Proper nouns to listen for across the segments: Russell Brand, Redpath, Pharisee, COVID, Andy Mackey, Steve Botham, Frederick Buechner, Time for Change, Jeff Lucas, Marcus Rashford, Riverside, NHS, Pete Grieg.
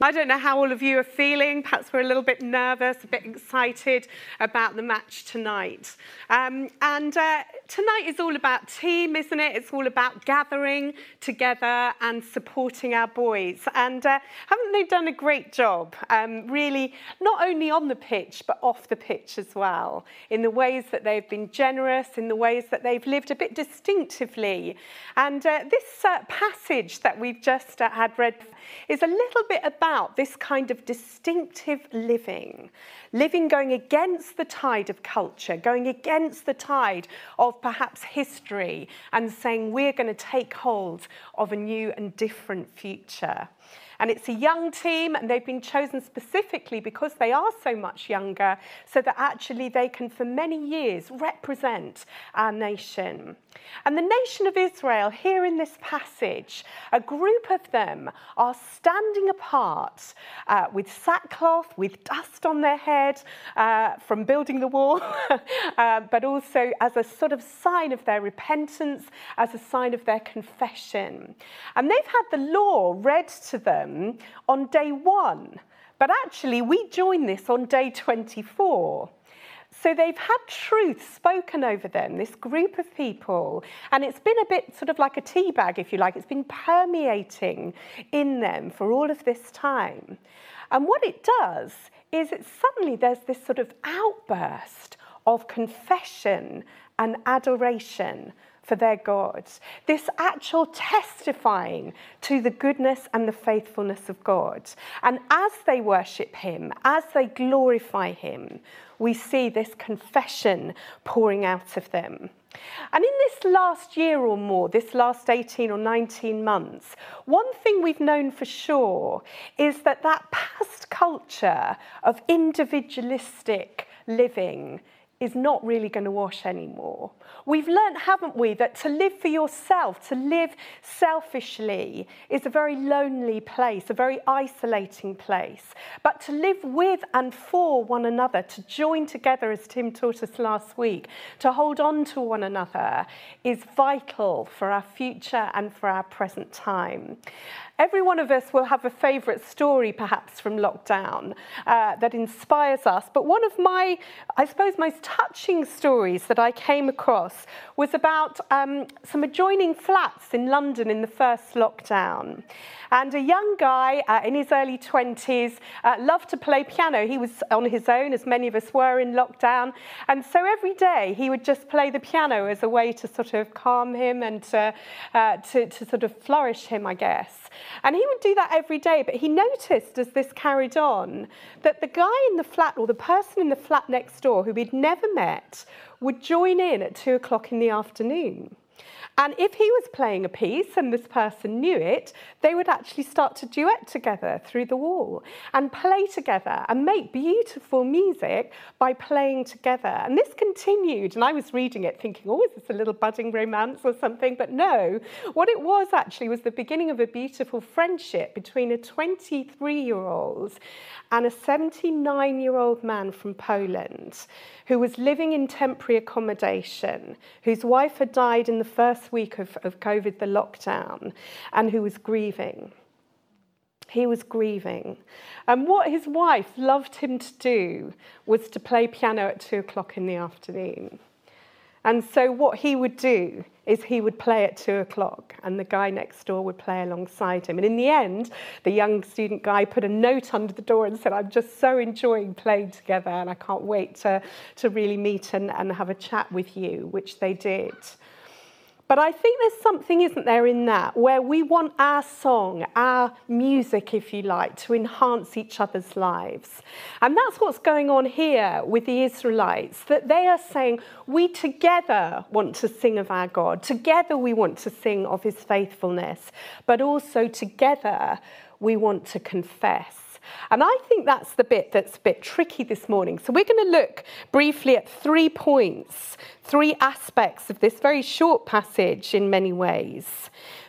I don't know how all of you are feeling. Perhaps we're a little bit nervous, a bit excited about the match tonight. Tonight is all about team, isn't it? It's all about gathering together and supporting our boys. And haven't they done a great job, really, not only on the pitch, but off the pitch as well, in the ways that they've been generous, in the ways that they've lived a bit distinctively. And this passage that we've just had read is a little bit about this kind of distinctive living, going against the tide of culture, going against the tide of perhaps history, and saying we're going to take hold of a new and different future. And it's a young team, and they've been chosen specifically because they are so much younger, so that actually they can for many years represent our nation. And the nation of Israel, here in this passage, a group of them are standing apart with sackcloth, with dust on their head from building the wall, but also as a sort of sign of their repentance, as a sign of their confession. And they've had the law read to them on day 1, but actually we join this on day 24. So they've had truth spoken over them, this group of people, and it's been a bit sort of like a tea bag, if you like. It's been permeating in them for all of this time. And what it does is it suddenly there's this sort of outburst of confession and adoration for their God, this actual testifying to the goodness and the faithfulness of God. And as they worship him, as they glorify him, we see this confession pouring out of them. And in this last year or more, this last 18 or 19 months, one thing we've known for sure is that that past culture of individualistic living is not really going to wash anymore. We've learnt, haven't we, that to live for yourself, to live selfishly, is a very lonely place, a very isolating place. But to live with and for one another, to join together, as Tim taught us last week, to hold on to one another, is vital for our future and for our present time. Every one of us will have a favourite story, perhaps, from lockdown that inspires us. But one of my, I suppose, most touching stories that I came across was about some adjoining flats in London in the first lockdown. And a young guy in his early 20s loved to play piano. He was on his own, as many of us were in lockdown. And so every day he would just play the piano as a way to sort of calm him and to sort of flourish him, I guess. And he would do that every day, but he noticed as this carried on that the guy in the flat, or the person in the flat next door who he'd never met, would join in at 2 o'clock in the afternoon. And if he was playing a piece and this person knew it, they would actually start to duet together through the wall and play together and make beautiful music by playing together. And this continued, and I was reading it thinking, oh, is this a little budding romance or something? But no, what it was actually was the beginning of a beautiful friendship between a 23-year-old and a 79-year-old man from Poland who was living in temporary accommodation, whose wife had died in the first week of COVID, the lockdown, and who was grieving. He was grieving. And what his wife loved him to do was to play piano at 2 o'clock in the afternoon. And so what he would do is he would play at 2 o'clock and the guy next door would play alongside him. And in the end, the young student guy put a note under the door and said, I'm just so enjoying playing together and I can't wait to really meet and have a chat with you, which they did. But I think there's something, isn't there, in that, where we want our song, our music, if you like, to enhance each other's lives. And that's what's going on here with the Israelites, that they are saying, we together want to sing of our God, together we want to sing of his faithfulness, but also together we want to confess. And I think that's the bit that's a bit tricky this morning. So we're going to look briefly at 3 points, 3 aspects of this very short passage in many ways.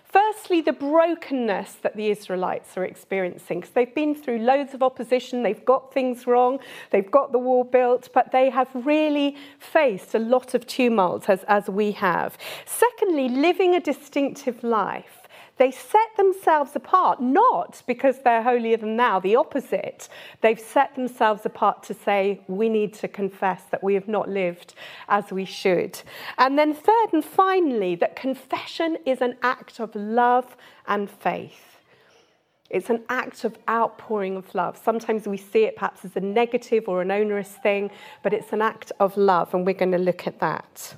Firstly, the brokenness that the Israelites are experiencing, because they've been through loads of opposition, they've got things wrong, they've got the wall built, but they have really faced a lot of tumult, as we have. Secondly, living a distinctive life. They set themselves apart, not because they're holier than thou, the opposite. They've set themselves apart to say, we need to confess that we have not lived as we should. And then third and finally, that confession is an act of love and faith. It's an act of outpouring of love. Sometimes we see it perhaps as a negative or an onerous thing, but it's an act of love, and we're going to look at that.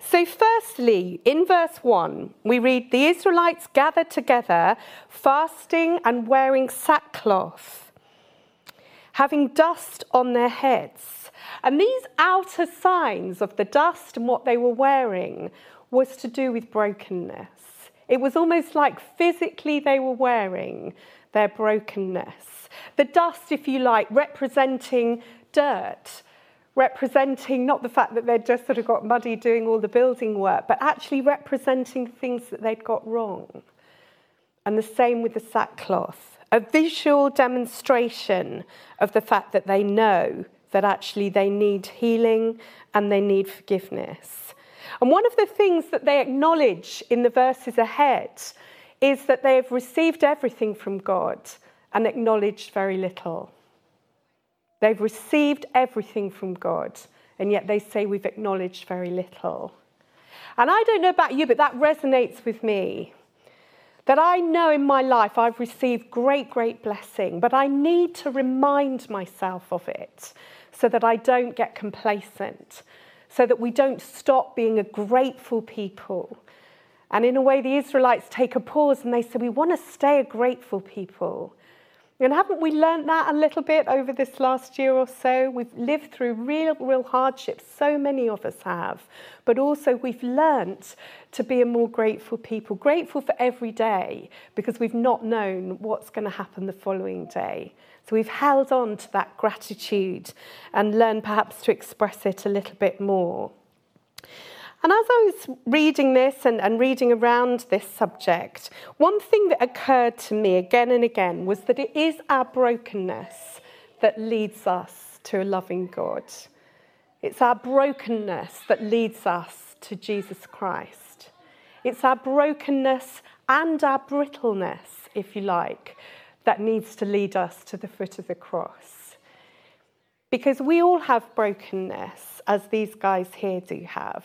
So firstly, in verse 1, we read, the Israelites gathered together, fasting and wearing sackcloth, having dust on their heads. And these outer signs of the dust and what they were wearing was to do with brokenness. It was almost like physically they were wearing their brokenness. The dust, if you like, representing dirt, representing not the fact that they'd just sort of got muddy doing all the building work, but actually representing things that they'd got wrong. And the same with the sackcloth, a visual demonstration of the fact that they know that actually they need healing and they need forgiveness. And one of the things that they acknowledge in the verses ahead is that they have received everything from God and acknowledged very little. They've received everything from God, and yet they say we've acknowledged very little. And I don't know about you, but that resonates with me. That I know in my life I've received great, great blessing, but I need to remind myself of it so that I don't get complacent, so that we don't stop being a grateful people. And in a way, the Israelites take a pause and they say, we want to stay a grateful people. And haven't we learned that a little bit over this last year or so? We've lived through real, real hardships, so many of us have. But also we've learnt to be a more grateful people, grateful for every day, because we've not known what's going to happen the following day. So we've held on to that gratitude and learned perhaps to express it a little bit more. And as I was reading this and reading around this subject, one thing that occurred to me again and again was that it is our brokenness that leads us to a loving God. It's our brokenness that leads us to Jesus Christ. It's our brokenness and our brittleness, if you like, that needs to lead us to the foot of the cross. Because we all have brokenness, as these guys here do have.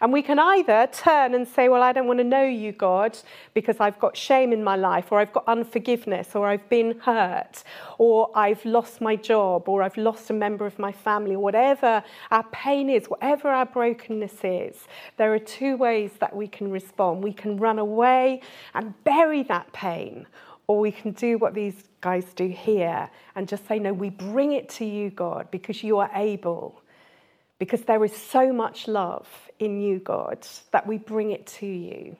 And we can either turn and say, well, I don't want to know you, God, because I've got shame in my life, or I've got unforgiveness, or I've been hurt, or I've lost my job, or I've lost a member of my family, whatever our pain is, whatever our brokenness is. There are two ways that we can respond. We can run away and bury that pain, or we can do what these guys do here and just say, no, we bring it to you, God, because you are able. Because there is so much love in you, God, that we bring it to you.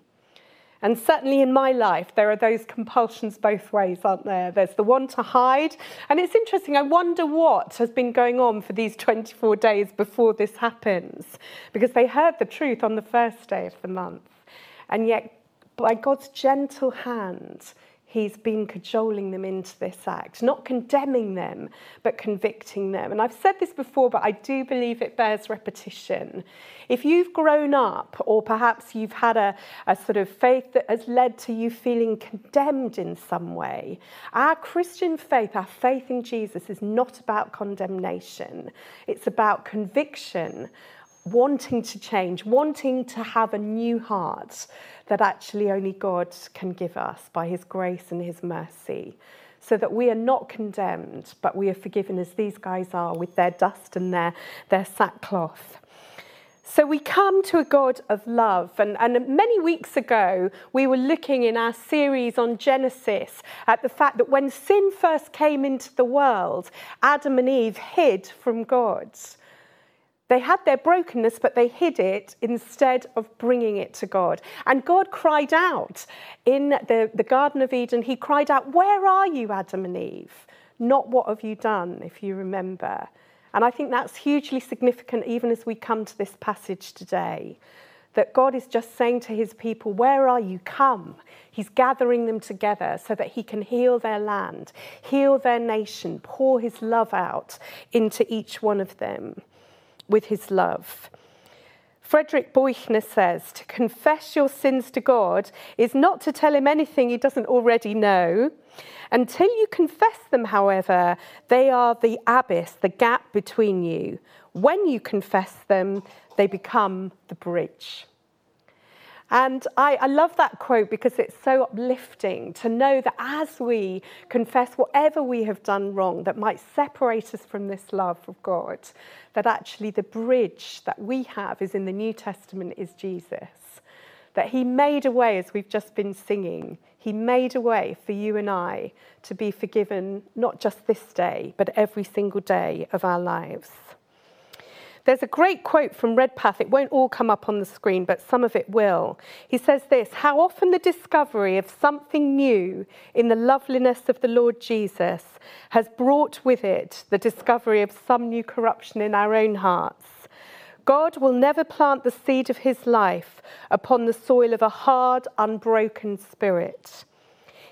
And certainly in my life, there are those compulsions both ways, aren't there? There's the one to hide. And it's interesting, I wonder what has been going on for these 24 days before this happens. Because they heard the truth on the first day of the month. And yet, by God's gentle hand, He's been cajoling them into this act, not condemning them, but convicting them. And I've said this before, but I do believe it bears repetition. If you've grown up, or perhaps you've had a sort of faith that has led to you feeling condemned in some way, our Christian faith, our faith in Jesus, is not about condemnation. It's about conviction, wanting to change, wanting to have a new heart that actually only God can give us by his grace and his mercy, so that we are not condemned, but we are forgiven as these guys are with their dust and their sackcloth. So we come to a God of love, and many weeks ago we were looking in our series on Genesis at the fact that when sin first came into the world, Adam and Eve hid from God. They had their brokenness, but they hid it instead of bringing it to God. And God cried out in the Garden of Eden. He cried out, where are you, Adam and Eve? Not what have you done, if you remember. And I think that's hugely significant even as we come to this passage today. That God is just saying to his people, where are you? Come. He's gathering them together so that he can heal their land, heal their nation, pour his love out into each one of them with his love. Frederick Buechner says, to confess your sins to God is not to tell him anything he doesn't already know. Until you confess them, however, they are the abyss, the gap between you. When you confess them, they become the bridge. And I love that quote because it's so uplifting to know that as we confess whatever we have done wrong that might separate us from this love of God, that actually the bridge that we have is in the New Testament is Jesus. That he made a way, as we've just been singing, he made a way for you and I to be forgiven, not just this day, but every single day of our lives. There's a great quote from Redpath. It won't all come up on the screen, but some of it will. He says this, "How often the discovery of something new in the loveliness of the Lord Jesus has brought with it the discovery of some new corruption in our own hearts. God will never plant the seed of his life upon the soil of a hard, unbroken spirit.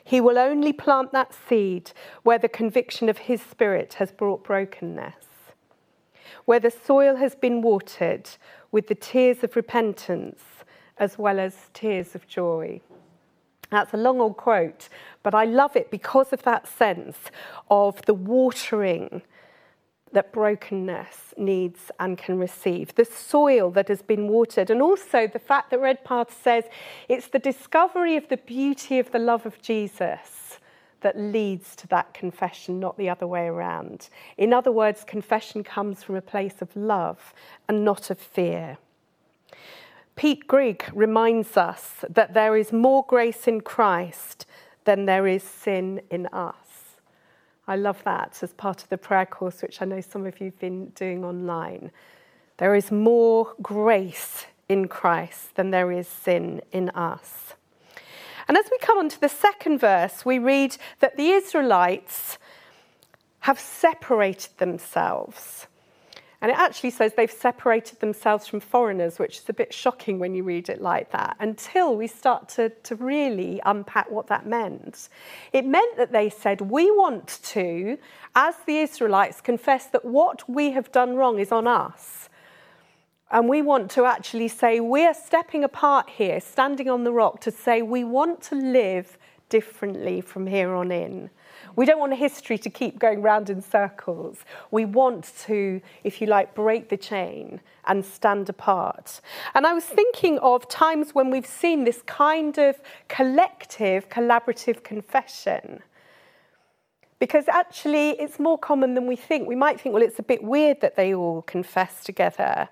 He will only plant that seed where the conviction of his spirit has brought brokenness. Where the soil has been watered with the tears of repentance as well as tears of joy." That's a long old quote, but I love it because of that sense of the watering that brokenness needs and can receive. The soil that has been watered, and also the fact that Redpath says it's the discovery of the beauty of the love of Jesus that leads to that confession, not the other way around. In other words, confession comes from a place of love and not of fear. Pete Grieg reminds us that there is more grace in Christ than there is sin in us. I love that as part of the prayer course, which I know some of you have been doing online. There is more grace in Christ than there is sin in us. And as we come on to the second verse, we read that the Israelites have separated themselves. And it actually says they've separated themselves from foreigners, which is a bit shocking when you read it like that, until we start to really unpack what that meant. It meant that they said, we want to, as the Israelites, confess that what we have done wrong is on us. And we want to actually say, we are stepping apart here, standing on the rock, to say we want to live differently from here on in. We don't want a history to keep going round in circles. We want to, if you like, break the chain and stand apart. And I was thinking of times when we've seen this kind of collective, collaborative confession. Because actually, it's more common than we think. We might think, well, it's a bit weird that they all confess together.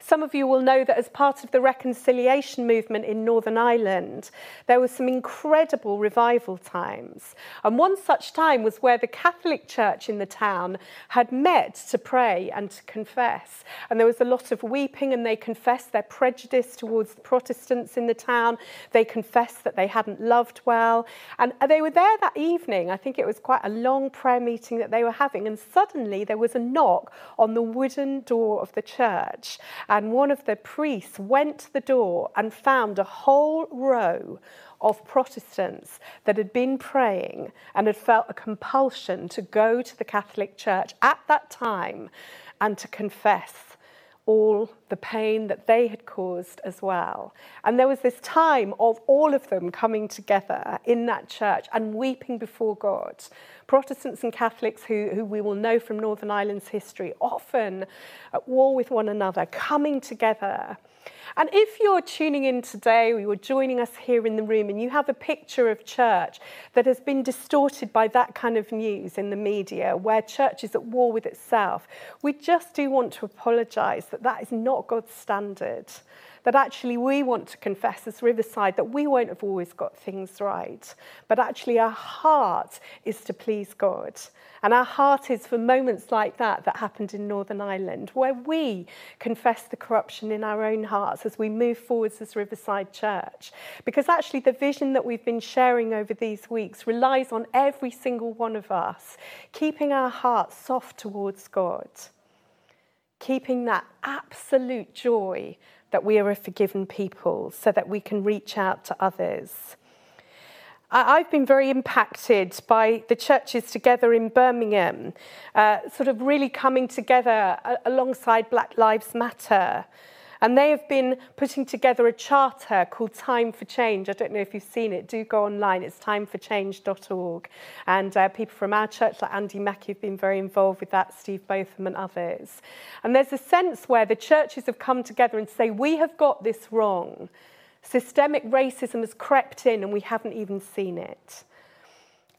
Some of you will know that as part of the reconciliation movement in Northern Ireland, there were some incredible revival times. And one such time was where the Catholic Church in the town had met to pray and to confess. And there was a lot of weeping, and they confessed their prejudice towards the Protestants in the town. They confessed that they hadn't loved well. And they were there that evening. I think it was quite a long prayer meeting that they were having. And suddenly there was a knock on the wooden door of the church. And one of the priests went to the door and found a whole row of Protestants that had been praying and had felt a compulsion to go to the Catholic Church at that time and to confess all the pain that they had caused as well. And there was this time of all of them coming together in that church and weeping before God. Protestants and Catholics, who we will know from Northern Ireland's history, often at war with one another, coming together. And if you're tuning in today, or you're joining us here in the room, and you have a picture of church that has been distorted by that kind of news in the media, where church is at war with itself, we just do want to apologise that that is not God's standard. That actually we want to confess as Riverside that we won't have always got things right. But actually our heart is to please God. And our heart is for moments like that happened in Northern Ireland, where we confess the corruption in our own hearts as we move forwards as Riverside Church. Because actually the vision that we've been sharing over these weeks relies on every single one of us keeping our hearts soft towards God. Keeping that absolute joy that we are a forgiven people so that we can reach out to others. I've been very impacted by the churches together in Birmingham, sort of really coming together alongside Black Lives Matter. And they have been putting together a charter called Time for Change. I don't know if you've seen it. Do go online. It's timeforchange.org. And people from our church, like Andy Mackey, have been very involved with that, Steve Botham and others. And there's a sense where the churches have come together and say, we have got this wrong. Systemic racism has crept in and we haven't even seen it.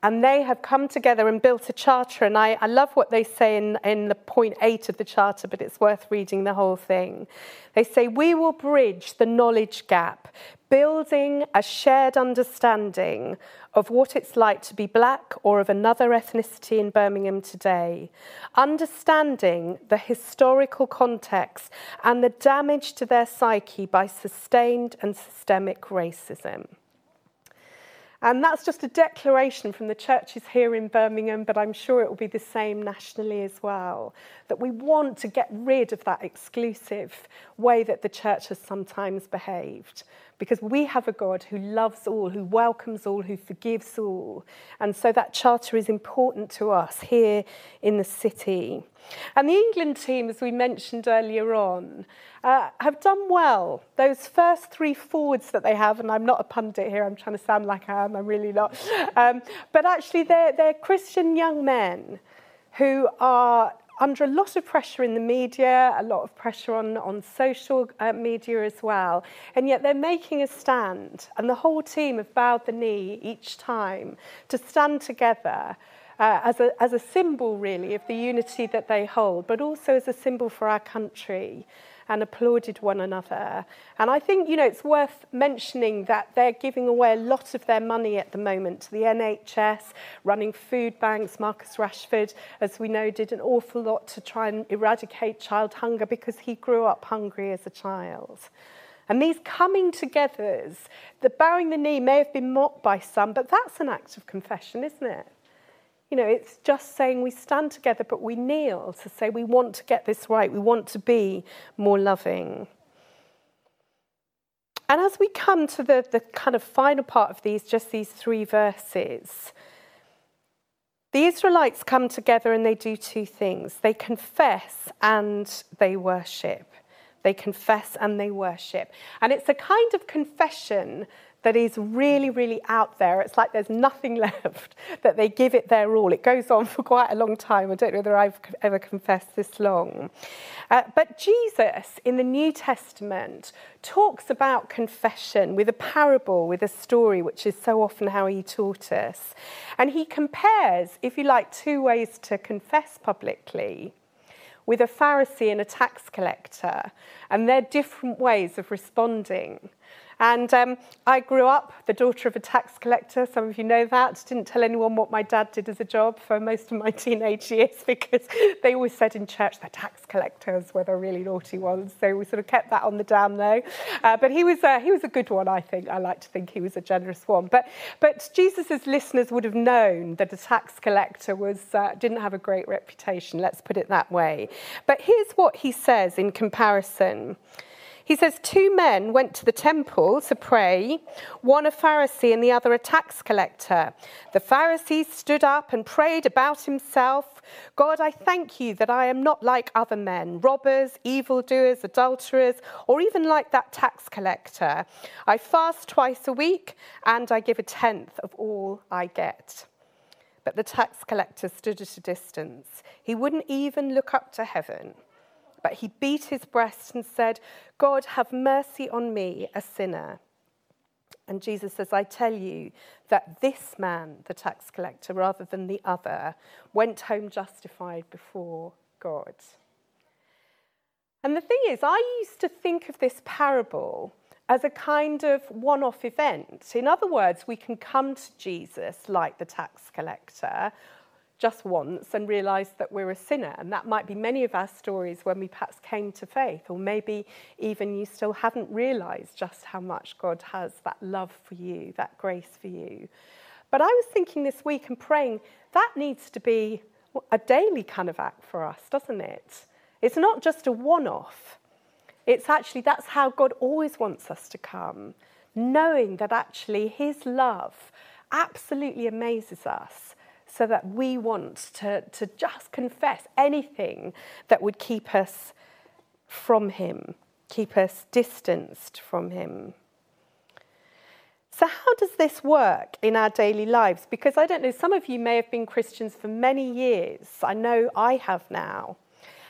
And they have come together and built a charter. And I love what they say in the point 8 of the charter, but it's worth reading the whole thing. They say, we will bridge the knowledge gap, building a shared understanding of what it's like to be black or of another ethnicity in Birmingham today, understanding the historical context and the damage to their psyche by sustained and systemic racism. And that's just a declaration from the churches here in Birmingham, but I'm sure it will be the same nationally as well, that we want to get rid of that exclusive way that the church has sometimes behaved, because we have a God who loves all, who welcomes all, who forgives all. And so that charter is important to us here in the city. And the England team, as we mentioned earlier on, have done well. Those first 3 forwards that they have, and I'm not a pundit here, I'm trying to sound like I am, I'm really not. But actually they're Christian young men who are under a lot of pressure in the media, a lot of pressure on social media as well. And yet they're making a stand. And the whole team have bowed the knee each time to stand together as a symbol, really, of the unity that they hold, but also as a symbol for our country, and applauded one another. And I think, you know, it's worth mentioning that they're giving away a lot of their money at the moment to the NHS, running food banks. Marcus Rashford, as we know, did an awful lot to try and eradicate child hunger because he grew up hungry as a child. And these coming togethers, the bowing the knee may have been mocked by some, but that's an act of confession, isn't it? You know, it's just saying we stand together, but we kneel to say we want to get this right. We want to be more loving. And as we come to the kind of final part of these, just these 3 verses, the Israelites come together and they do 2 things. They confess and they worship. They confess and they worship. And it's a kind of confession that is really, really out there. It's like there's nothing left, that they give it their all. It goes on for quite a long time. I don't know whether I've ever confessed this long. But Jesus, in the New Testament, talks about confession with a parable, with a story, which is so often how he taught us. And he compares, if you like, 2 ways to confess publicly, with a Pharisee and a tax collector, and their different ways of responding. And I grew up the daughter of a tax collector. Some of you know that. Didn't tell anyone what my dad did as a job for most of my teenage years, because they always said in church the tax collectors were the really naughty ones. So we sort of kept that on the down low. But he was a good one, I think. I like to think he was a generous one. But Jesus' listeners would have known that a tax collector was didn't have a great reputation. Let's put it that way. But here's what he says in comparison. He says, 2 men went to the temple to pray, one a Pharisee and the other a tax collector. The Pharisee stood up and prayed about himself. God, I thank you that I am not like other men, robbers, evildoers, adulterers, or even like that tax collector. I fast twice a week and I give a 10th of all I get. But the tax collector stood at a distance. He wouldn't even look up to heaven. But he beat his breast and said, God, have mercy on me, a sinner. And Jesus says, I tell you that this man, the tax collector, rather than the other, went home justified before God. And the thing is, I used to think of this parable as a kind of one-off event. In other words, we can come to Jesus like the tax collector, just once, and realise that we're a sinner. And that might be many of our stories when we perhaps came to faith, or maybe even you still haven't realised just how much God has that love for you, that grace for you. But I was thinking this week and praying, that needs to be a daily kind of act for us, doesn't it? It's not just a one-off. It's actually, that's how God always wants us to come, knowing that actually his love absolutely amazes us, so that we want to just confess anything that would keep us from him. keep us distanced from him. So how does this work in our daily lives? Because I don't know, some of you may have been Christians for many years. I know I have now.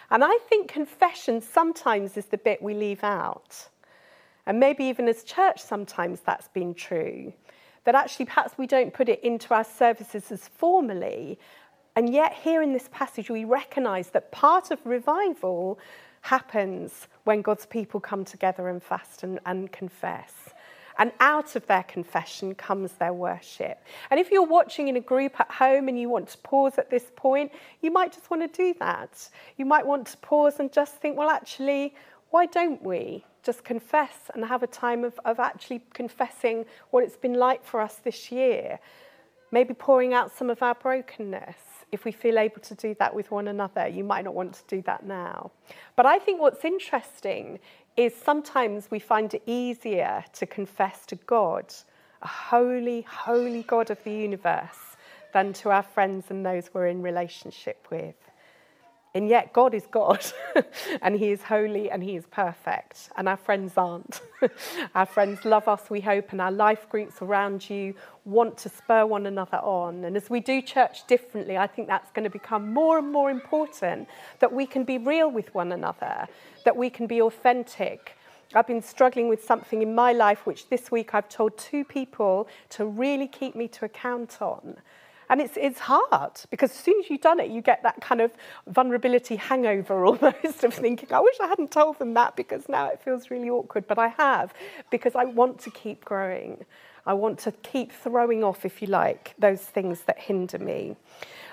And I think confession sometimes is the bit we leave out. And maybe even as church sometimes that's been true. That actually perhaps we don't put it into our services as formally. And yet here in this passage we recognise that part of revival happens when God's people come together and fast and confess. And out of their confession comes their worship. And if you're watching in a group at home and you want to pause at this point, you might just want to do that. You might want to pause and just think, well, actually, why don't we just confess and have a time of actually confessing what it's been like for us this year? Maybe pouring out some of our brokenness. If we feel able to do that with one another, you might not want to do that now. But I think what's interesting is sometimes we find it easier to confess to God, a holy, holy God of the universe, than to our friends and those we're in relationship with. And yet God is God, and he is holy, and he is perfect, and our friends aren't. Our friends love us, we hope, and our life groups around you want to spur one another on. And as we do church differently, I think that's going to become more and more important, that we can be real with one another, that we can be authentic. I've been struggling with something in my life, which this week I've told two people to really keep me to account on. And it's hard, because as soon as you've done it, you get that kind of vulnerability hangover almost of thinking, I wish I hadn't told them that, because now it feels really awkward. But I have, because I want to keep growing. I want to keep throwing off, if you like, those things that hinder me.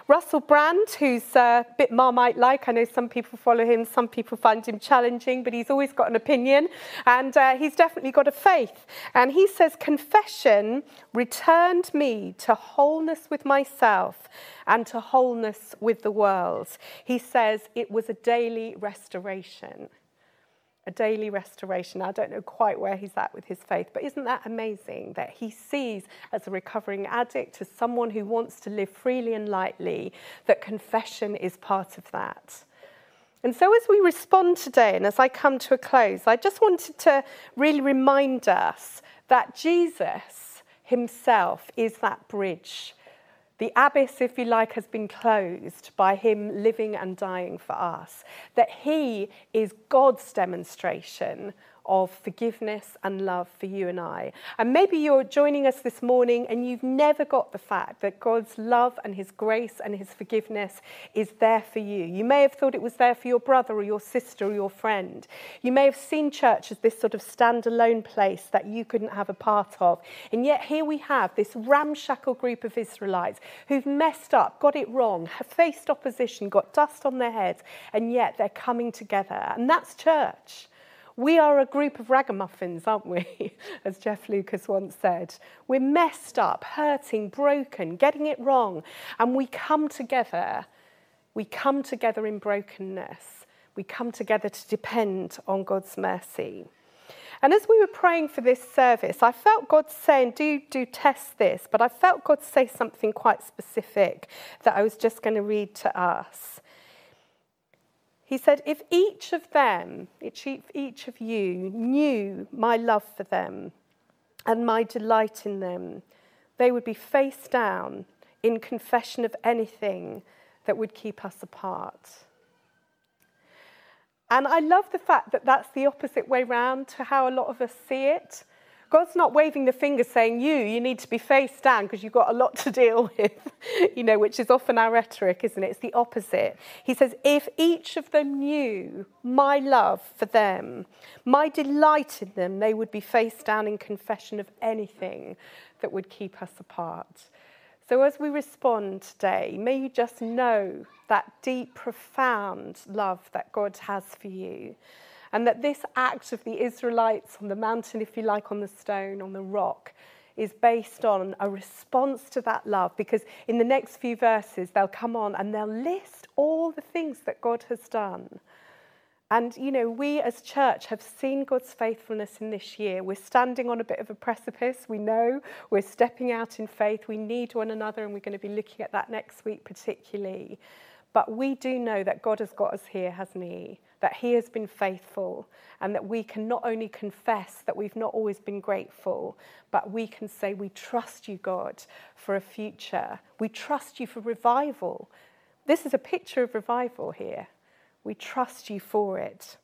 Russell Brand, who's a bit Marmite-like. I know some people follow him, some people find him challenging, but he's always got an opinion, and he's definitely got a faith. And he says, confession returned me to wholeness with myself and to wholeness with the world. He says it was a daily restoration. A daily restoration. I don't know quite where he's at with his faith, but isn't that amazing that he sees as a recovering addict, as someone who wants to live freely and lightly, that confession is part of that. And so as we respond today, and as I come to a close, I just wanted to really remind us that Jesus himself is that bridge. The abyss, if you like, has been closed by him living and dying for us. That he is God's demonstration of forgiveness and love for you and I. And maybe you're joining us this morning and you've never got the fact that God's love and his grace and his forgiveness is there for you. You may have thought it was there for your brother or your sister or your friend. You may have seen church as this sort of standalone place that you couldn't have a part of. And yet here we have this ramshackle group of Israelites who've messed up, got it wrong, have faced opposition, got dust on their heads, and yet they're coming together. And that's church. We are a group of ragamuffins, aren't we? As Jeff Lucas once said. We're messed up, hurting, broken, getting it wrong. And we come together. We come together in brokenness. We come together to depend on God's mercy. And as we were praying for this service, I felt God saying, do test this. But I felt God say something quite specific that I was just going to read to us. He said, if each of you knew my love for them and my delight in them, they would be face down in confession of anything that would keep us apart. And I love the fact that that's the opposite way round to how a lot of us see it. God's not waving the finger saying, you need to be face down because you've got a lot to deal with, which is often our rhetoric, isn't it? It's the opposite. He says, if each of them knew my love for them, my delight in them, they would be face down in confession of anything that would keep us apart. So as we respond today, may you just know that deep, profound love that God has for you. And that this act of the Israelites on the mountain, if you like, on the stone, on the rock, is based on a response to that love. Because in the next few verses, they'll come on and they'll list all the things that God has done. And, we as church have seen God's faithfulness in this year. We're standing on a bit of a precipice. We know we're stepping out in faith. We need one another, and we're going to be looking at that next week particularly. But we do know that God has got us here, hasn't he? that he has been faithful, and that we can not only confess that we've not always been grateful, but we can say we trust you, God, for a future. We trust you for revival. This is a picture of revival here. We trust you for it.